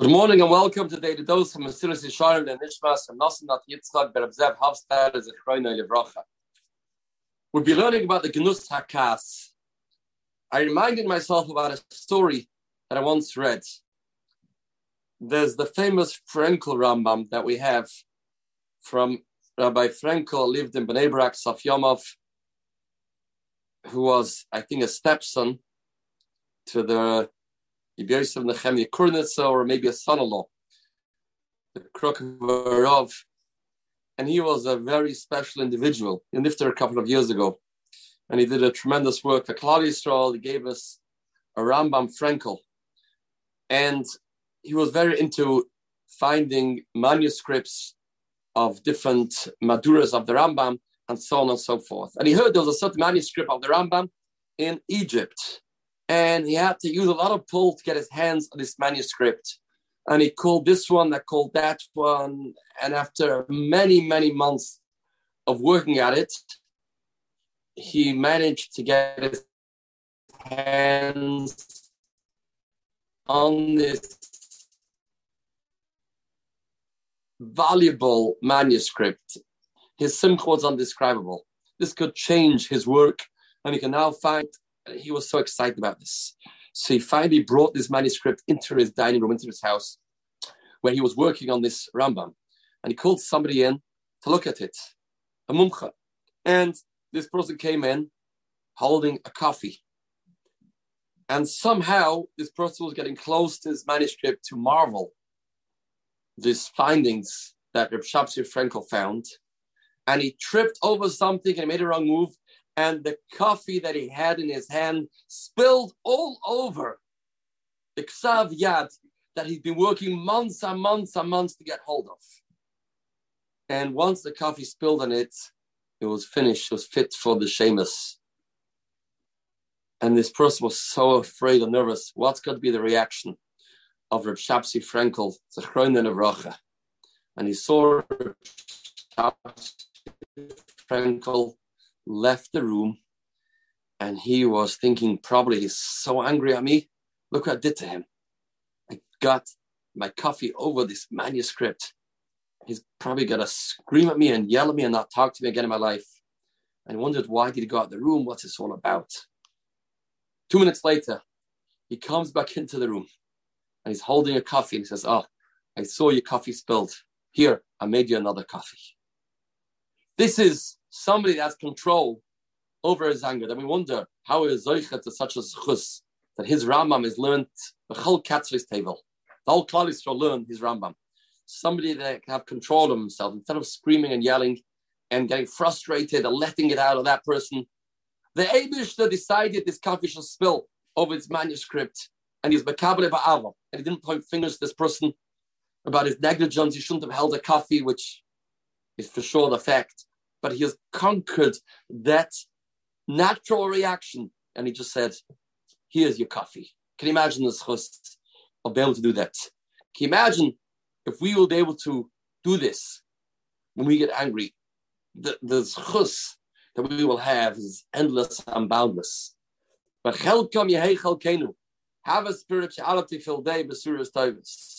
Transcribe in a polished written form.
Good morning and welcome today to those from Mesilas Yesharim and Ishmael from Nasenat Yitzchak, Berabzeb, Hafstad, Zakron, Yivracha. We'll be learning about the Gnus HaKas. I reminded myself about a story that I once read. There's the famous Frankel Rambam that we have from Rabbi Frankel, lived in Bnei Brak, Safyomov, who was, I think, a stepson to the Eibishter Nechemia, or maybe a son-in-law, the Krokvarov, and he was a very special individual. He lived there a couple of years ago, and he did a tremendous work for Klal Yisroel. He gave us a Rambam Frankel, and he was very into finding manuscripts of different Maduras of the Rambam, and so on and so forth. And he heard there was a certain manuscript of the Rambam in Egypt, and he had to use a lot of pull to get his hands on this manuscript. And he called this one, I called that one. And after many, many months of working at it, he managed to get his hands on this valuable manuscript. His simcha was indescribable. This could change his work, and he can now find. He was so excited about this. So he finally brought this manuscript into his dining room, into his house, where he was working on this Rambam. And he called somebody in to look at it, a mumcha. And this person came in holding a coffee. And somehow this person was getting close to his manuscript to marvel these findings that Rav Shabsi Frankel found. And he tripped over something and he made a wrong move. And the coffee that he had in his hand spilled all over the Ksav Yad that he'd been working months and months and months to get hold of. And once the coffee spilled on it, it was finished, it was fit for the Shaimos. And this person was so afraid and nervous. What's going to be the reaction of Rav Shabsi Frankel, Zachroyno of Rocha? And he saw Rav Shabsi Frankel left the room, and he was thinking, probably he's so angry at me. Look what I did to him. I got my coffee over this manuscript. He's probably going to scream at me and yell at me and not talk to me again in my life. And he wondered, why did he go out of the room? What's this all about? 2 minutes later, he comes back into the room, and he's holding a coffee, and he says, "Oh, I saw your coffee spilled. Here, I made you another coffee." This is somebody that has control over his anger. Then we wonder how is Zoichet to such a zchus that his Rambam is learned, the whole katzri's table. The whole Klal Yisroel learned his Rambam. Somebody that can have control of himself instead of screaming and yelling and getting frustrated and letting it out of that person. The Eibishter decided this coffee should spill over his manuscript, and he's mekabel b'ahava. And he didn't point fingers to this person about his negligence. He shouldn't have held a coffee, which is for sure the fact. But he has conquered that natural reaction. And he just said, "Here's your coffee." Can you imagine the zchus of being able to do that? Can you imagine if we will be able to do this when we get angry? The zchus that we will have is endless and boundless. But chelkam yehei chelkenu. Have a spirituality filled day with serious tovus.